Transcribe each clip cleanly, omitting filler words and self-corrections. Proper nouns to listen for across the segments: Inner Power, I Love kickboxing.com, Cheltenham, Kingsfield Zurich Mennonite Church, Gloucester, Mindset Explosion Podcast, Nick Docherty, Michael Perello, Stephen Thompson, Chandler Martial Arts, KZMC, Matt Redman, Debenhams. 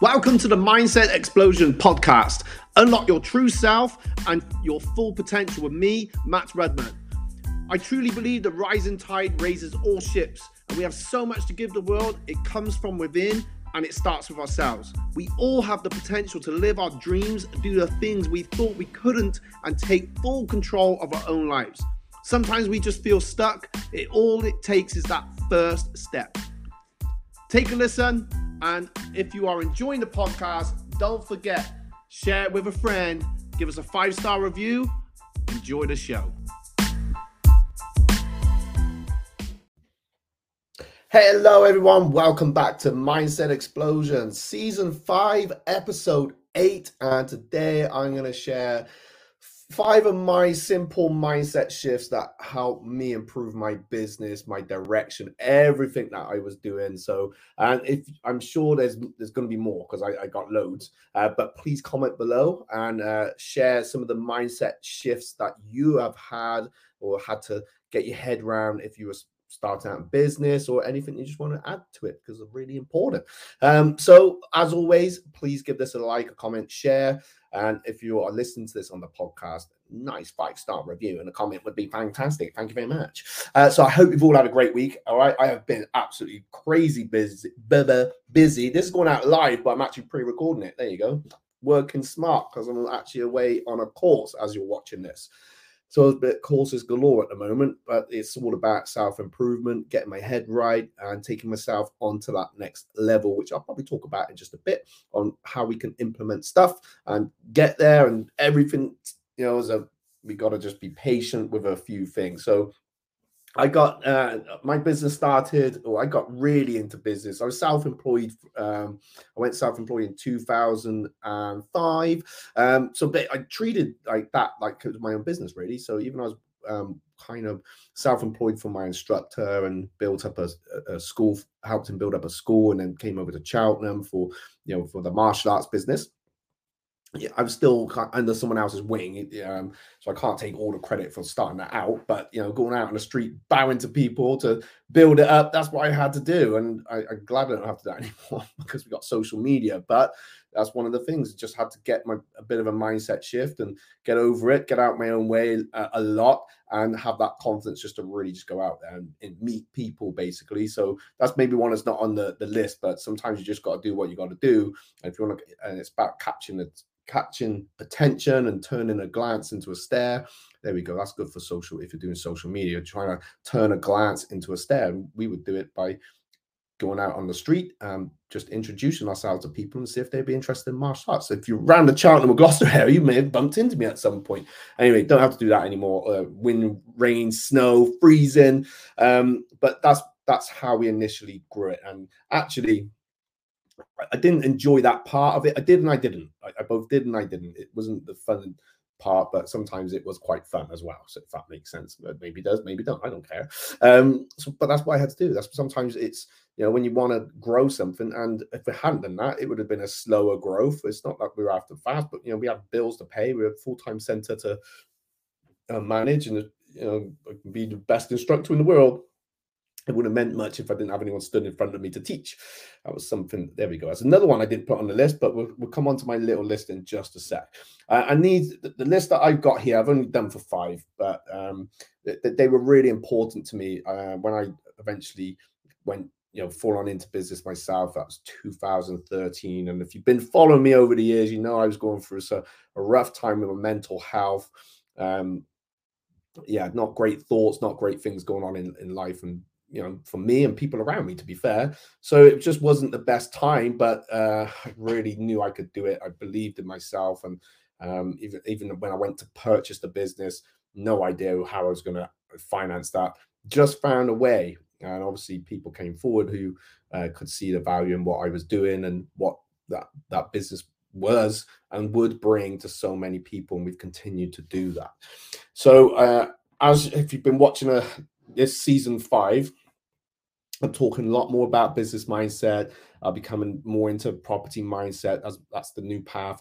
Welcome to the Mindset Explosion Podcast. Unlock your true self and your full potential with me, Matt Redman. I truly believe the rising tide raises all ships, and we have so much to give the world. It comes from within, and it starts with ourselves. We all have the potential to live our dreams, do the things we thought we couldn't, and take full control of our own lives. Sometimes we just feel stuck. All it takes is that first step. Take a listen. And if you are enjoying the podcast, don't forget, share it with a friend, give us a 5-star review, enjoy the show. Hello everyone, welcome back to Mindset Explosion, Season 5, Episode 8, and today I'm going to share 5 of my simple mindset shifts that helped me improve my business, my direction, everything that I was doing. So, and if I'm sure there's going to be more because I got loads, but please comment below and share some of the mindset shifts that you have had or had to get your head around if you were starting out in business or anything you just want to add to it because it's really important. So as always, please give this a like, a comment, share. And if you are listening to this on the podcast, nice 5-star review and a comment would be fantastic. Thank you very much. So I hope you've all had a great week. All right. I have been absolutely crazy busy. This is going out live, but I'm actually pre-recording it. There you go. Working smart because I'm actually away on a course as you're watching this. So courses galore at the moment, but it's all about self-improvement, getting my head right and taking myself onto that next level, which I'll probably talk about in just a bit on how we can implement stuff and get there and everything, you know, we got to just be patient with a few things. So I got my business started, or I got really into business. I was self-employed. I went self-employed in 2005. So I treated like that, like it was my own business, really. So even though I was kind of self-employed from my instructor and built up a school, helped him build up a school, and then came over to Cheltenham for the martial arts business. Yeah, I'm still under someone else's wing, so I can't take all the credit for starting that out. But, you know, going out on the street, bowing to people to build it up, that's what I had to do. And I'm glad I don't have to do that anymore because we got social media. But that's one of the things. Just had to get a bit of a mindset shift and get over it, get out my own way a lot and have that confidence just to really just go out there and meet people, basically. So that's maybe one that's not on the list, but sometimes you just got to do what you got to do. And if you want to, and it's about catching attention and turning a glance into a stare. There we go. That's good for social. If you're doing social media, trying to turn a glance into a stare, we would do it by going out on the street, just introducing ourselves to people and see if they'd be interested in martial arts. So if you're around the Cheltenham or Gloucester area, you may have bumped into me at some point. Anyway, don't have to do that anymore. Wind, rain, snow, freezing. But that's how we initially grew it. And actually, I didn't enjoy that part of it. I did and I didn't. I both did and I didn't. It wasn't the fun part, but sometimes it was quite fun as well. So if that makes sense, maybe it does, maybe don't. I don't care. But that's what I had to do. That's sometimes it's, you know, when you want to grow something, and if we hadn't done that, it would have been a slower growth. It's not like we were after fast, but, you know, we have bills to pay. We have a full-time center to manage, and, you know, be the best instructor in the world. It wouldn't have meant much if I didn't have anyone stood in front of me to teach. That was something. There we go. That's another one I didn't put on the list, but we'll come on to my little list in just a sec. I need the list that I've got here. I've only done for 5, but they were really important to me when I eventually went, you know, full on into business myself. That was 2013. And if you've been following me over the years, you know, I was going through a rough time with my mental health. Not great thoughts, not great things going on in life, and, you know, for me and people around me, to be fair. So it just wasn't the best time, but I really knew I could do it. I believed in myself. And even when I went to purchase the business, no idea how I was going to finance that, just found a way. And obviously people came forward who could see the value in what I was doing and what that business was and would bring to so many people. And we've continued to do that. So as if you've been watching this season 5, I'm talking a lot more about business mindset. I'm becoming more into property mindset. That's the new path.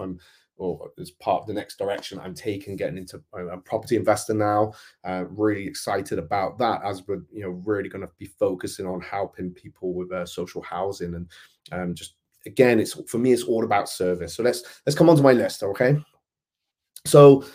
It's part of the next direction I'm taking, getting into a property investor now. Really excited about that, as we're, you know, really going to be focusing on helping people with social housing and just again, it's, for me, it's all about service. So let's come on to my list, okay? So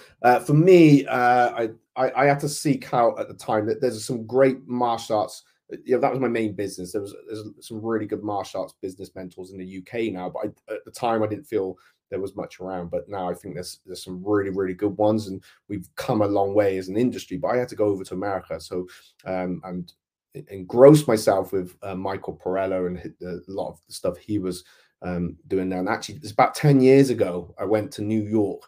for me, I had to seek out at the time that there's some great martial arts. You know, that was my main business. There's some really good martial arts business mentors in the UK now, but at the time I didn't feel there was much around. But now I think there's some really, really good ones, and we've come a long way as an industry. But I had to go over to America, so and engross myself with Michael Perello and a lot of the stuff he was doing there. And actually, it's about 10 years ago I went to New York.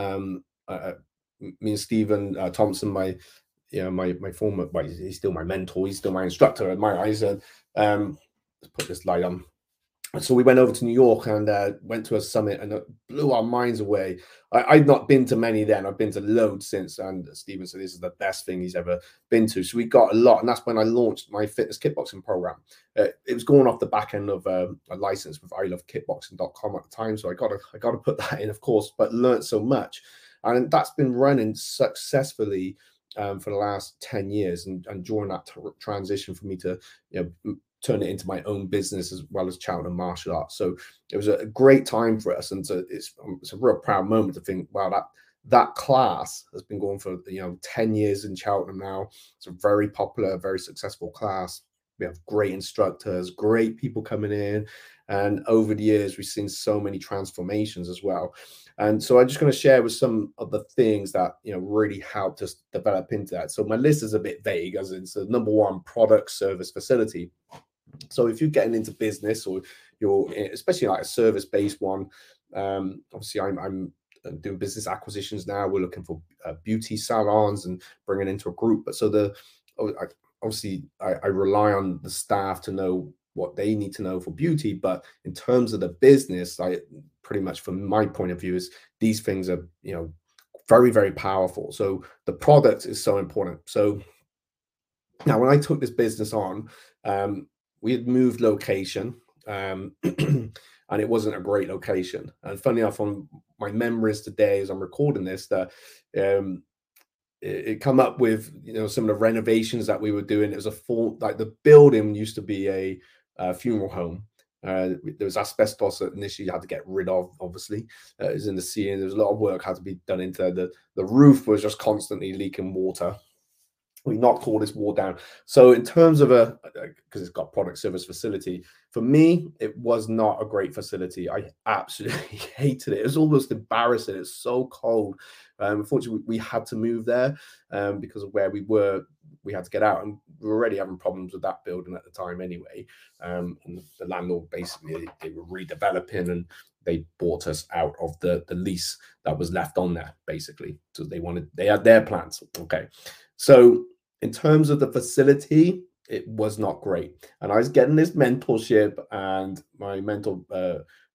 Me and Stephen Thompson, my former, well, he's still my mentor, he's still my instructor in my eyes. And let's put this light on. So we went over to New York and went to a summit, and it blew our minds away. I'd not been to many then. I've been to loads since, and Stephen said this is the best thing he's ever been to. So we got a lot, and that's when I launched my fitness kickboxing program. It was going off the back end of a license with I Love kickboxing.com at the time, so I gotta put that in, of course, but learned so much, and that's been running successfully for the last 10 years, and during that transition for me to, you know, turn it into my own business as well as Cheltenham Martial Arts. So it was a great time for us, and so it's a real proud moment to think, wow, that class has been going for, you know, 10 years in Cheltenham now. It's a very popular, very successful class. We have great instructors, great people coming in, and over the years we've seen so many transformations as well. And so I'm just going to share with some of the things that, you know, really helped us develop into that. So my list is a bit vague, as in, so number one, product, service, facility. So if you're getting into business, or you're especially like a service-based one, obviously I'm doing business acquisitions now. We're looking for beauty salons and bringing into a group. But so I rely on the staff to know what they need to know for beauty. But in terms of the business, I pretty much, from my point of view, is these things are, you know, very, very powerful. So the product is so important. So now when I took this business on, we had moved location, and it wasn't a great location. And funny enough, on my memories today, as I'm recording this, that it come up with, you know, some of the renovations that we were doing. It was like the building used to be a funeral home. There was asbestos that initially you had to get rid of, obviously. It was in the ceiling. There was a lot of work had to be done into there. The roof was just constantly leaking water. We knocked all this wall down. So in terms of because it's got product, service, facility, for me, it was not a great facility. I absolutely hated it. It was almost embarrassing. It's so cold. Unfortunately, we had to move there because of where we were. We had to get out, and we were already having problems with that building at the time anyway. And the landlord, basically, they were redeveloping, and they bought us out of the lease that was left on there, basically. So they had their plans. Okay. So in terms of the facility, it was not great. And I was getting this mentorship, and my mentor,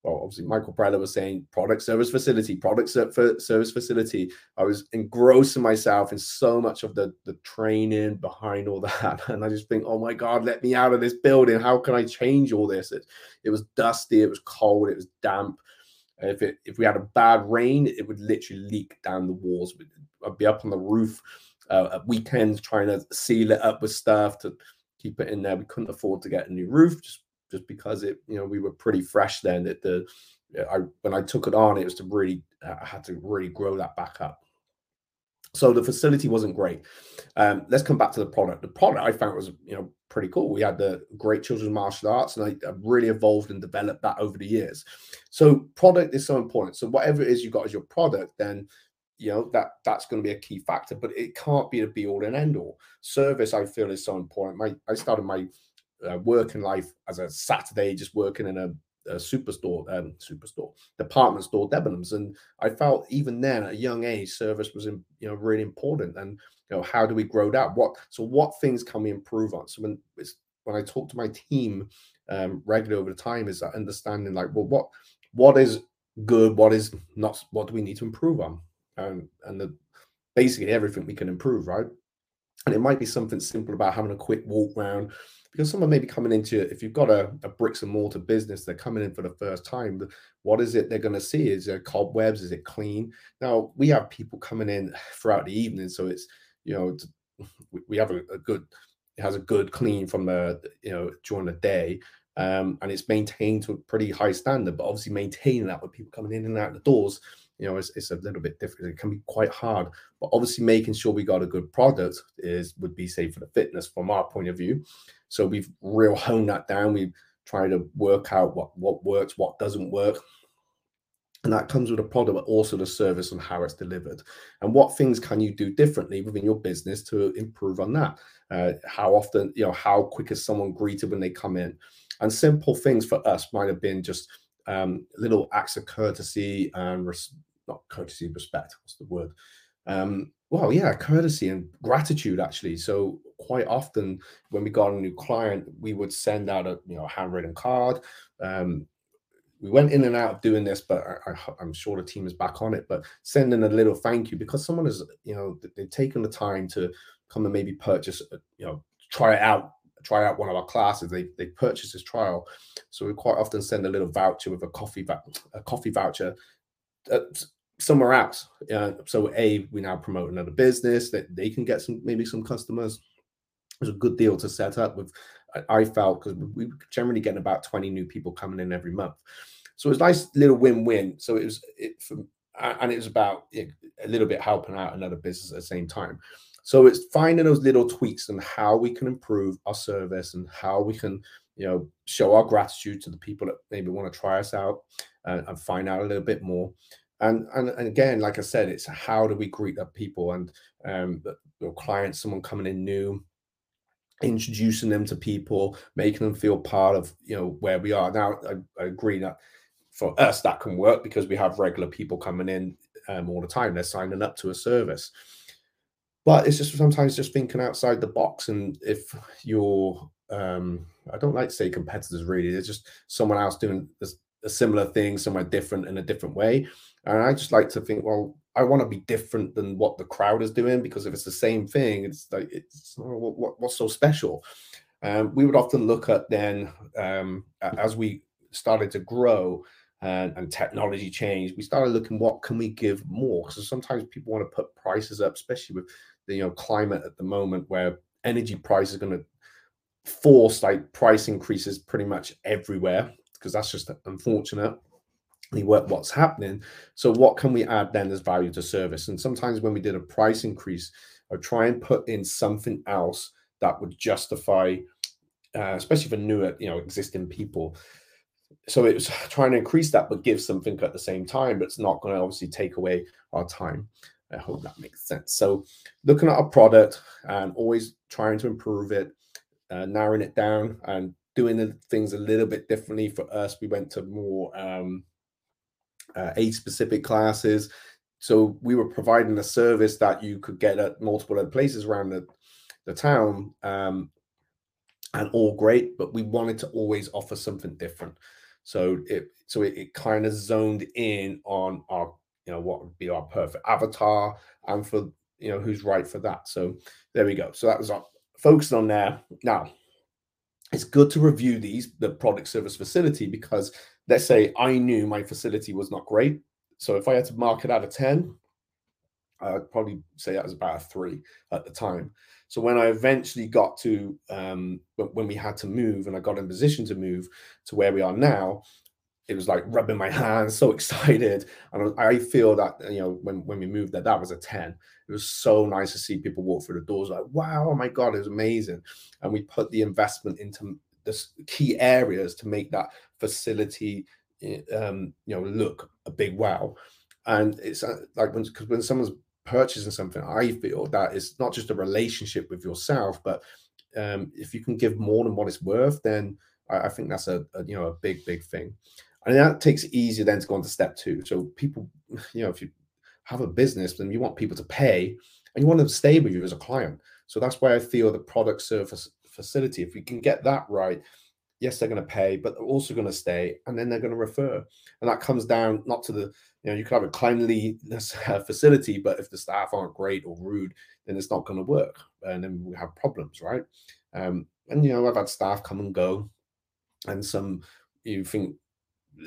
obviously Michael Perello, was saying product, service, facility. I was engrossing myself in so much of the training behind all that. And I just think, oh my God, let me out of this building. How can I change all this? It was dusty. It was cold. It was damp. If we had a bad rain, it would literally leak down the walls. I'd be up on the roof at weekends trying to seal it up with stuff to keep it in there. We couldn't afford to get a new roof just because it, you know, we were pretty fresh then. When I took it on, it was to really, I had to really grow that back up. So the facility wasn't great. Let's come back to the product. The product I found was, you know, pretty cool. We had the great children's martial arts, and I really evolved and developed that over the years. So product is so important. So whatever it is you got as your product, then, you know, that's going to be a key factor, but it can't be a be all and end all. Service, I feel, is so important. I started my working life as a Saturday, just working in a department store, Debenhams, and I felt even then at a young age, service was, you know, really important. And, you know, how do we grow that? What things can we improve on? So when I talk to my team regularly over the time, is that understanding, like, well, what is good, what is not, what do we need to improve on? And basically everything we can improve, right? And it might be something simple about having a quick walk round, because someone may be coming into, if you've got a bricks and mortar business, they're coming in for the first time. What is it they're going to see? Is there cobwebs? Is it clean? Now, we have people coming in throughout the evening, so it's, you know, we have it has a good clean from the, you know, during the day. And it's maintained to a pretty high standard. But obviously maintaining that with people coming in and out the doors, you know, it's a little bit different. It can be quite hard. But obviously making sure we got a good product would be safe for the fitness from our point of view. So we've real honed that down. We've tried to work out what works, what doesn't work. And that comes with a product, but also the service and how it's delivered. And what things can you do differently within your business to improve on that? How often, you know, how quick is someone greeted when they come in? And simple things for us might have been just little acts of courtesy and respect. What's the word? Courtesy and gratitude, actually. So quite often when we got a new client, we would send out a handwritten card. We went in and out of doing this, but I'm sure the team is back on it. But sending a little thank you because someone has, you know, they've taken the time to come and maybe purchase, try out one of our classes. They purchased this trial, so we quite often send a little voucher with a coffee voucher somewhere else. So we're now promoting another business that they can get some customers. It was a good deal to set up with. I felt because we were generally getting about 20 new people coming in every month. So it was a nice little win-win. So it was about a little bit helping out another business at the same time. So it's finding those little tweaks and how we can improve our service and how we can, you know, show our gratitude to the people that maybe want to try us out and find out a little bit more. And again, like I said, it's how do we greet up people and your clients, someone coming in new, introducing them to people, making them feel part of, you know, where we are now. I agree that for us that can work because we have regular people coming in all the time. They're signing up to a service, but it's just sometimes just thinking outside the box. And if you're, I don't like to say competitors really. There's just someone else doing a similar thing somewhere different in a different way. And I just like to think, well, I want to be different than what the crowd is doing, because if it's the same thing, it's like, what's so special? We would often look at then, as we started to grow and technology changed, we started looking, what can we give more? Because sometimes people want to put prices up, especially with the, you know, climate at the moment where energy prices are going to force like price increases pretty much everywhere, because that's just unfortunate. What's happening. So what can we add then as value to service? And sometimes when we did a price increase, I try and put in something else that would justify, especially for newer, you know, existing people. So it was trying to increase that, but give something at the same time, but it's not going to obviously take away our time. I hope that makes sense. So looking at our product and always trying to improve it, narrowing it down and doing the things a little bit differently. For us, we went to more, age specific classes. So we were providing a service that you could get at multiple other places around the town, and all great, but we wanted to always offer something different. So it kind of zoned in on our, you know, what would be our perfect avatar and for, you know, who's right for that. So there we go. So that was our focusing on there. Now it's good to review the product, service, facility, because let's say I knew my facility was not great. So if I had to mark it out of 10, I'd probably say that was about a 3 at the time. So when I eventually got to, when we had to move and I got in position to move to where we are now, it was like rubbing my hands, so excited. And I feel that, you know, when we moved there, that was a 10. It was so nice to see people walk through the doors like, wow, oh my God, it was amazing. And we put the investment into the key areas to make that facility, you know, look a big wow. And it's like because when someone's purchasing something, I feel that it's not just a relationship with yourself, but if you can give more than what it's worth, then I think that's a big thing. And that takes it easier then to go on to step 2. So people, you know, if you have a business, then you want people to pay and you want them to stay with you as a client. So that's why I feel the product, service, facility, if we can get that right, yes, they're going to pay, but they're also going to stay, and then they're going to refer. And that comes down not to the, you know, you could have a cleanly facility, but if the staff aren't great or rude, then it's not going to work, and then we have problems, right? And you know, I've had staff come and go, and some you think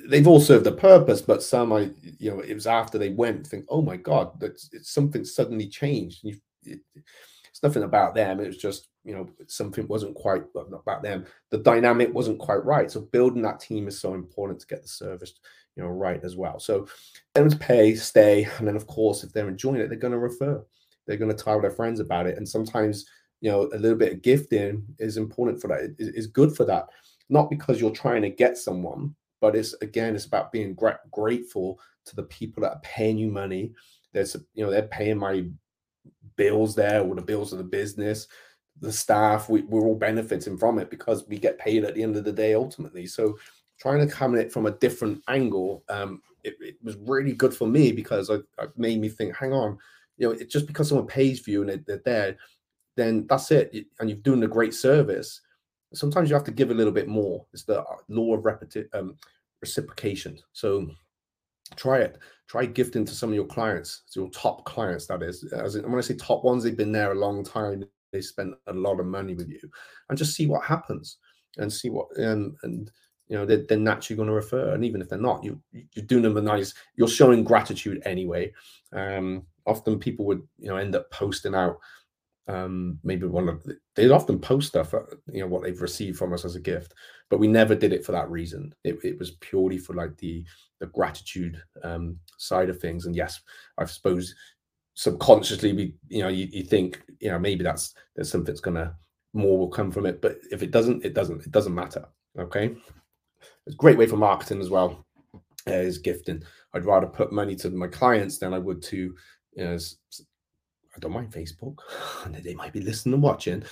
they've all served a purpose, but some it was after they went, think, oh my God, that's something suddenly changed. And it's nothing about them. It was just you know, something wasn't quite, well, not back then, the dynamic wasn't quite right. So building that team is so important to get the service, you know, right as well. So them to pay, stay. And then, of course, if they're enjoying it, they're going to refer. They're going to tell their friends about it. And sometimes, you know, a little bit of gifting is important for that. It's good for that. Not because you're trying to get someone, but it's, again, it's about being grateful to the people that are paying you money. There's, you know, they're paying my bills there, or the bills of the business, the staff. We're all benefiting from it because we get paid at the end of the day ultimately. So trying to come at it from a different angle, it was really good for me because it made me think, hang on, you know, it's just because someone pays for you and they're there, then that's it. And you're doing a great service. Sometimes you have to give a little bit more. It's the law of reciprocation. So try it. Try gifting to some of your clients, to your top clients, that is. As in, when I say top ones, they've been there a long time. They spent a lot of money with you. And just see what happens and see what, and you know, they're naturally going to refer. And even if they're not, you're doing them a nice, you're showing gratitude anyway. Often people would, you know, end up posting out, maybe they'd often post stuff, you know, what they've received from us as a gift, but we never did it for that reason. It was purely for like the gratitude side of things. And yes, I suppose subconsciously we, you know, you think, you know, maybe there's something that's more will come from it, but if it doesn't, it doesn't matter. Okay. It's a great way for marketing as well, is gifting. I'd rather put money to my clients than I would to, you know, I don't mind Facebook, and they might be listening and watching,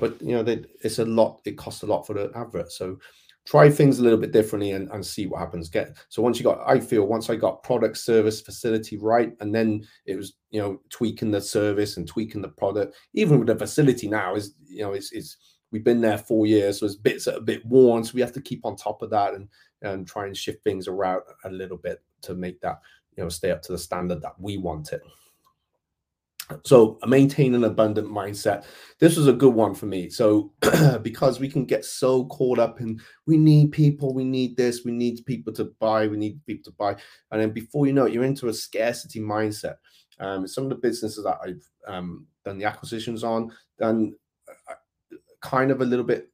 but you know, it's a lot. It costs a lot for the advert. So try things a little bit differently and see what happens. So once I got product, service, facility right, and then it was, you know, tweaking the service and tweaking the product. Even with the facility now is, you know, it's we've been there 4 years, so it's bits that are a bit worn. So we have to keep on top of that and try and shift things around a little bit to make that, you know, stay up to the standard that we want it. So maintain an abundant mindset. This was a good one for me. So because we can get so caught up in, we need people, we need this, we need people to buy, And then before you know it, you're into a scarcity mindset. Some of the businesses that I've done the acquisitions on, done kind of a little bit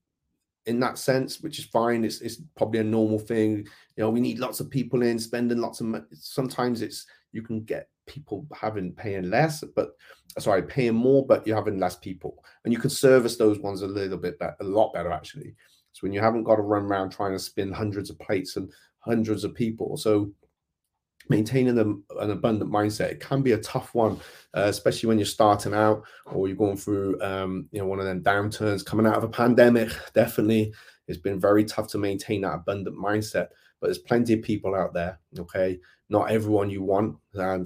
in that sense, which is fine. It's probably a normal thing. You know, we need lots of people in, spending lots of money. Sometimes you can get people paying more, but you're having less people, and you can service those ones a lot better actually. So when you haven't got to run around trying to spin hundreds of plates and hundreds of people. So maintaining an abundant mindset, it can be a tough one, especially when you're starting out or you're going through, you know, one of them downturns coming out of a pandemic. Definitely, it's been very tough to maintain that abundant mindset. But there's plenty of people out there, okay? Not everyone you want.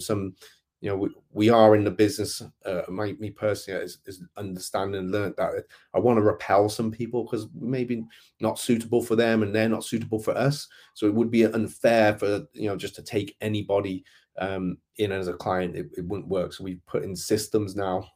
Some, you know, we are in the business, me personally, is understanding and learned that I want to repel some people because maybe not suitable for them and they're not suitable for us. So it would be unfair for, you know, just to take anybody in as a client. It wouldn't work. So we've put in systems now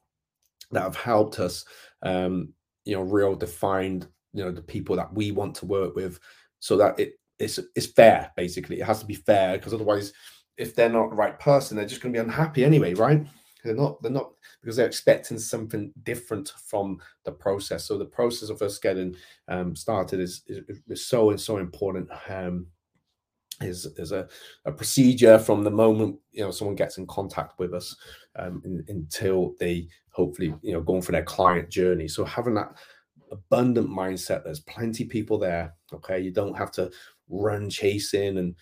that have helped us, you know, real defined, you know, the people that we want to work with so that it's fair, basically. It has to be fair, because otherwise, if they're not the right person, they're just going to be unhappy anyway, right? They're not because they're expecting something different from the process. So the process of us getting started is so important. Is a procedure from the moment, you know, someone gets in contact with us until they hopefully, you know, going for their client journey. So having that abundant mindset, there's plenty of people there. Okay, you don't have to run chasing and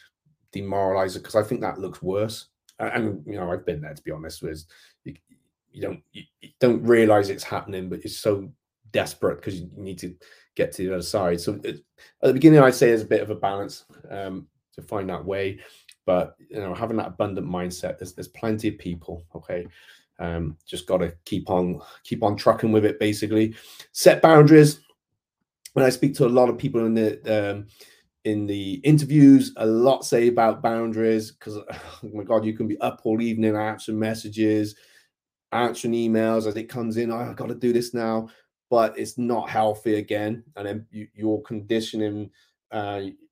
demoralize it, because I think that looks worse. And you know, I've been there, to be honest. Is you don't realize it's happening, but it's so desperate because you need to get to the other side. So at the beginning, I'd say there's a bit of a balance to find that way, but you know, having that abundant mindset, there's plenty of people. Okay, just got to keep on trucking with it. Basically, set boundaries. When I speak to a lot of people in the interviews, a lot say about boundaries, because, oh my God, you can be up all evening answering messages, answering emails as it comes in. Oh, I got to do this now, but it's not healthy again. And then you're conditioning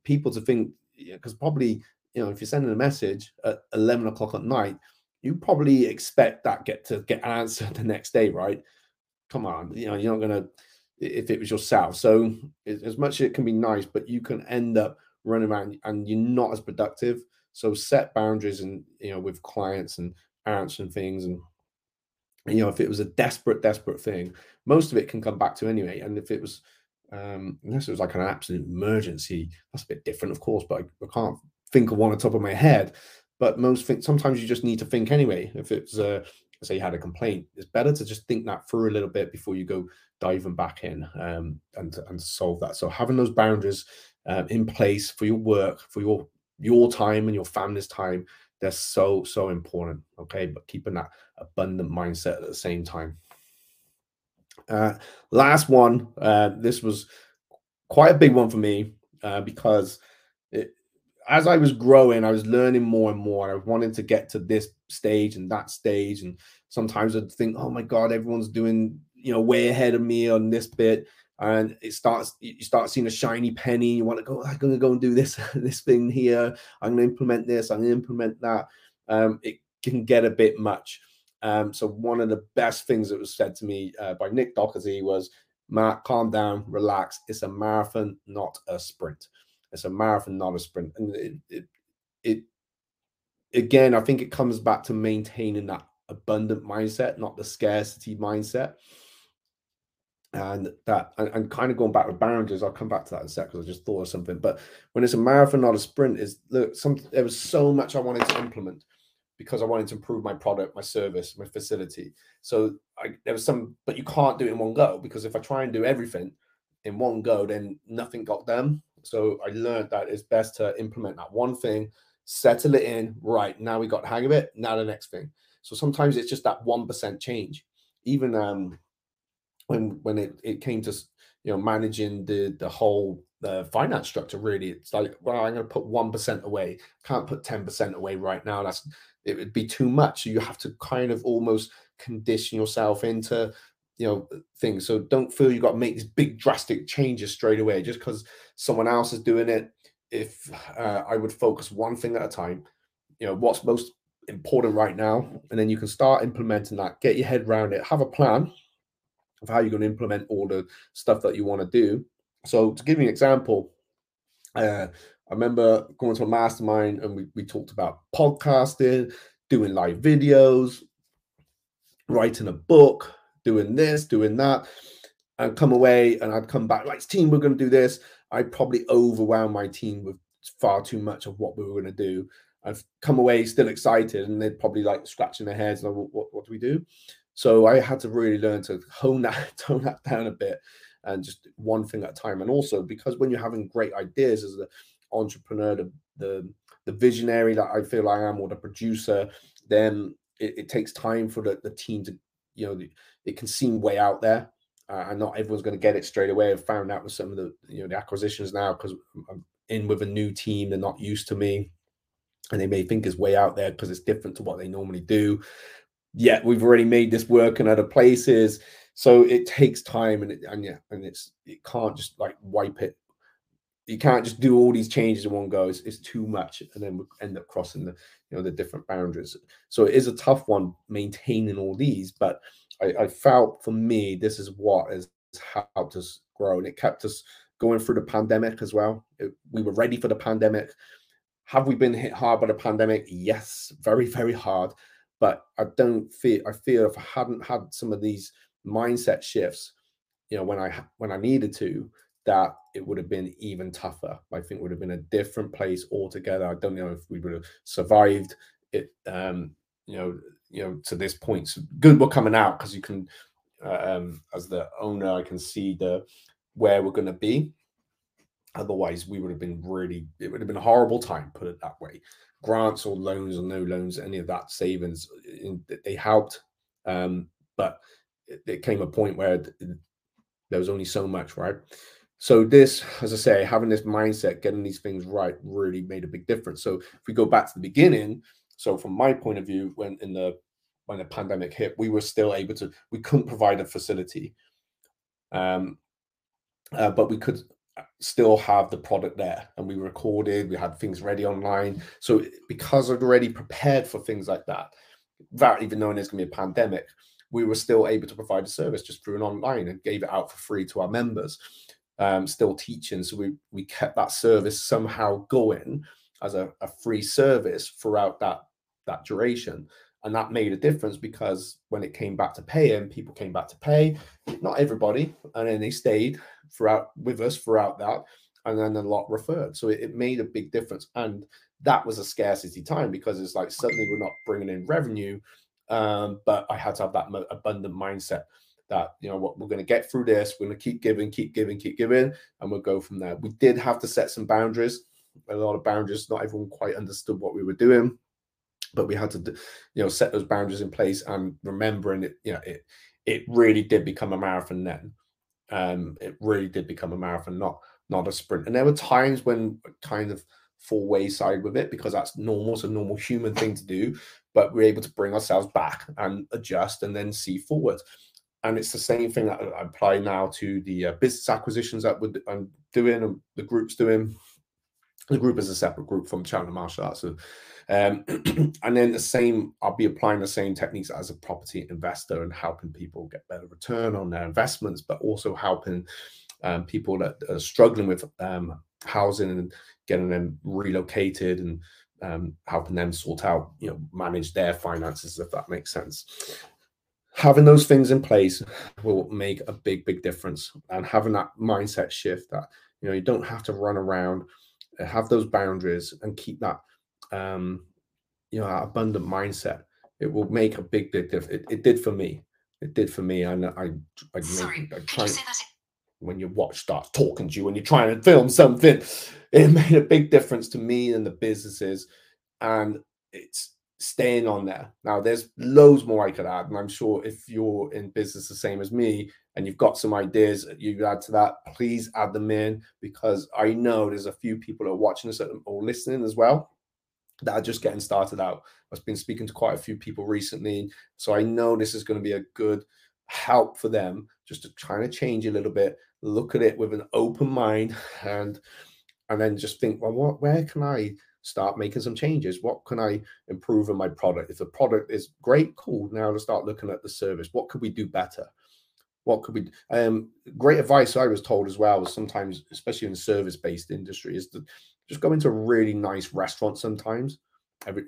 people to think, because probably, you know, if you're sending a message at 11 o'clock at night, you probably expect that get answered the next day, right? Come on, you know, you're not going to if it was yourself. So as much as it can be nice, but you can end up running around and you're not as productive. So set boundaries, and, you know, with clients and parents and things. And, you know, if it was a desperate thing, most of it can come back to anyway. And if it was, unless it was like an absolute emergency, that's a bit different, of course, but I can't think of one on top of my head. But most things, sometimes you just need to think anyway. If it's, say you had a complaint, it's better to just think that through a little bit before you go diving back in and solve that. So having those boundaries in place for your work, for your time and your family's time, they're so important. Okay, but keeping that abundant mindset at the same time. Last one. This was quite a big one for me because as I was growing, I was learning more and more. I wanted to get to this stage and that stage. And sometimes I'd think, oh my God, everyone's doing, you know, way ahead of me on this bit. And you start seeing a shiny penny. You want to go, I'm going to go and do this, this thing here. I'm going to implement this. I'm going to implement that. It can get a bit much. So one of the best things that was said to me by Nick Docherty was, Mark, calm down, relax. It's a marathon, not a sprint. It's a marathon, not a sprint. And it again, I think it comes back to maintaining that abundant mindset, not the scarcity mindset. And kind of going back with boundaries, I'll come back to that in a sec because I just thought of something. But when it's a marathon, not a sprint, there was so much I wanted to implement because I wanted to improve my product, my service, my facility. So but you can't do it in one go, because if I try and do everything in one go, then nothing got done. So I learned that it's best to implement that one thing, settle it in, right, now we got the hang of it, now the next thing. So sometimes it's just that 1% change. Even when it came to, you know, managing the whole finance structure, really, it's like, well, I'm going to put 1% away. Can't put 10% away right now. It would be too much. So you have to kind of almost condition yourself into, you know, things. So don't feel you got to make these big drastic changes straight away just because someone else is doing it. If I would focus one thing at a time, you know, what's most important right now, and then you can start implementing that, get your head around it, have a plan of how you're going to implement all the stuff that you want to do. So to give you an example, I remember going to a mastermind and we talked about podcasting, doing live videos, writing a book, doing this, doing that, and come away, and I'd come back, like, team, we're going to do this. I probably overwhelmed my team with far too much of what we were going to do. I've come away still excited, and they'd probably like scratching their heads, like, what do we do? So I had to really learn to tone that down a bit, and just one thing at a time. And also because when you're having great ideas as an entrepreneur, the visionary that I feel I am, or the producer, then it takes time for the team to, you know, it can seem way out there, and not everyone's going to get it straight away. I've found out with some of the, you know, the acquisitions now, because I'm in with a new team, they're not used to me, and they may think it's way out there because it's different to what they normally do. Yet we've already made this work in other places, so it takes time, and it can't just like wipe it. You can't just do all these changes in one go. It's too much, and then we end up crossing the, you know, the different boundaries. So it is a tough one maintaining all these, but I felt for me this is what has helped us grow, and it kept us going through the pandemic as well. We were ready for the pandemic. Have we been hit hard by the pandemic? Yes, very, very hard. But I feel if I hadn't had some of these mindset shifts, you know, when I needed to, that it would have been even tougher. I think it would have been a different place altogether. I don't know if we would have survived it, you know, to this point. So good we're coming out, because you can, as the owner, I can see where we're going to be. Otherwise, it would have been a horrible time, put it that way. Grants or loans or no loans, any of that savings, they helped. But it came a point where there was only so much, right? So this, as I say, having this mindset, getting these things right, really made a big difference. So if we go back to the beginning, so from my point of view, when the pandemic hit, we were still able to, we couldn't provide a facility, but we could still have the product there, and we recorded, we had things ready online. So because I'd already prepared for things like that, without even knowing there's going to be a pandemic, we were still able to provide a service just through an online and gave it out for free to our members, still teaching. So we kept that service somehow going as a free service throughout that duration. And that made a difference, because when it came back to pay and people came back to pay, not everybody, and then they stayed throughout with us throughout that, and then a lot referred. So it made a big difference. And that was a scarcity time, because it's like suddenly we're not bringing in revenue, but I had to have that abundant mindset that, you know what, we're going to get through this, we're going to keep giving, and we'll go from there. We did have to set some boundaries, a lot of boundaries. Not everyone quite understood what we were doing, but we had to, you know, set those boundaries in place. And remembering it, you know, it really did become a marathon then. It really did become a marathon, not a sprint. And there were times when kind of fall wayside with it, because that's normal. It's a normal human thing to do, but we're able to bring ourselves back and adjust and then see forward. And it's the same thing that I apply now to the business acquisitions that I'm doing and the group's doing. The group is a separate group from Chandler Martial Arts. So, and then I'll be applying the same techniques as a property investor and helping people get better return on their investments, but also helping people that are struggling with housing and getting them relocated, and helping them sort out, you know, manage their finances, if that makes sense. Having those things in place will make a big, big difference. And having that mindset shift that, you know, you don't have to run around. Have those boundaries and keep that, you know, that abundant mindset. It will make a big, big difference. It did for me. It did for me. And I sorry, I try, when your watch starts talking to you and you're trying to film something, it made a big difference to me and the businesses. And it's staying on there. Now, there's loads more I could add, and I'm sure if you're in business the same as me, and you've got some ideas that you add to that, please add them in, because I know there's a few people that are watching this or listening as well that are just getting started out. I've been speaking to quite a few people recently, so I know this is going to be a good help for them, just to try to change a little bit, look at it with an open mind, and then just think, well, where can I start making some changes? What can I improve in my product? If the product is great, cool. Now let's start looking at the service. What could we do better? What could we, great advice I was told as well was sometimes, especially in service-based industry, is to just go into a really nice restaurant sometimes,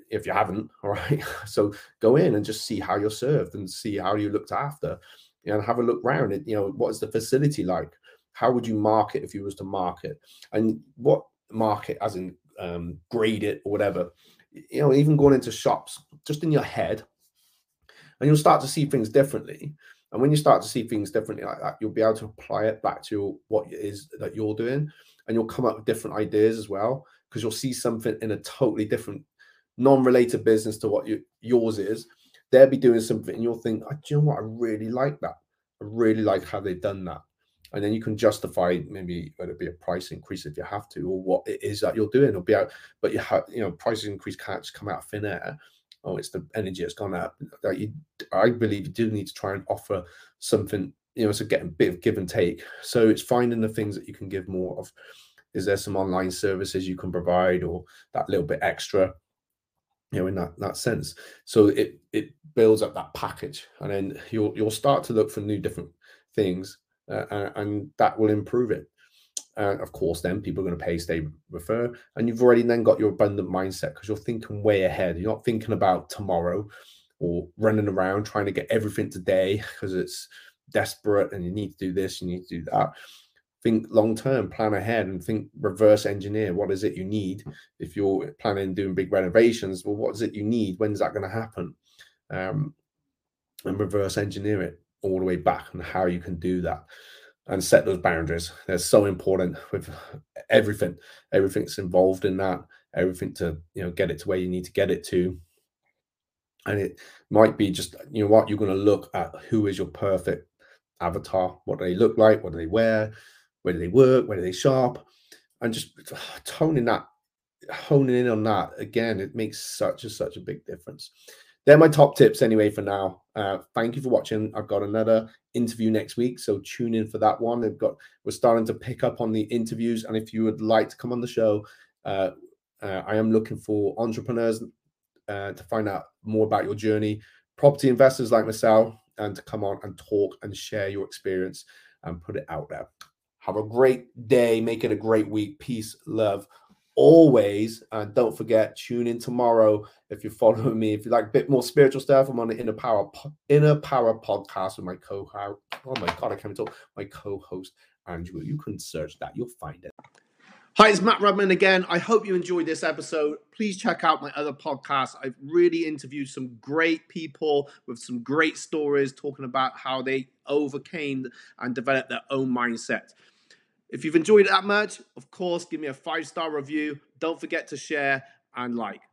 if you haven't, all right? So go in and just see how you're served and see how you're looked after, you know, and have a look around it. You know, what is the facility like? How would you market if you was to market? And what market, as in grade it or whatever, you know, even going into shops, just in your head, and you'll start to see things differently. And when you start to see things differently like that, you'll be able to apply it back to what it is that you're doing. And you'll come up with different ideas as well, because you'll see something in a totally different, non-related business to what yours is. They'll be doing something and you'll think, oh, do you know what? I really like that. I really like how they've done that. And then you can justify maybe whether it be a price increase if you have to, or what it is that you're doing. It'll be out, but you have, you know, price increase can't just come out of thin air. Oh, it's the energy that's gone up. Like I believe you do need to try and offer something, you know, so getting a bit of give and take. So it's finding the things that you can give more of. Is there some online services you can provide, or that little bit extra, you know, in that sense? So it builds up that package, and then you'll start to look for new different things, and that will improve it. And of course, then people are going to pay, stay, refer. And you've already then got your abundant mindset, because you're thinking way ahead. You're not thinking about tomorrow or running around trying to get everything today because it's desperate and you need to do this, you need to do that. Think long term, plan ahead, and think reverse engineer. What is it you need? If you're planning on doing big renovations, well, what is it you need? When's that going to happen? And reverse engineer it all the way back, and how you can do that. And set those boundaries. They're so important with everything. Everything's involved in that. Everything to, you know, get it to where you need to get it to. And it might be just, you know what, you're going to look at who is your perfect avatar. What do they look like? What do they wear? Where do they work? Where do they shop? And just honing in on that. Again, it makes such a big difference. They're my top tips anyway for now. Thank you for watching. I've got another interview next week, so tune in for that one. We're starting to pick up on the interviews, and if you would like to come on the show, I am looking for entrepreneurs to find out more about your journey, property investors like myself, and to come on and talk and share your experience and put it out there. Have a great day. Make it a great week. Peace, love, always. And don't forget, tune in tomorrow if you're following me. If you like a bit more spiritual stuff, I'm on the Inner Power podcast with my co-host. Oh my God, I can't even talk. My co-host, Andrew. You can search that. You'll find it. Hi, it's Matt Rudman again. I hope you enjoyed this episode. Please check out my other podcasts. I've really interviewed some great people with some great stories talking about how they overcame and developed their own mindset. If you've enjoyed it that much, of course, give me a 5-star review. Don't forget to share and like.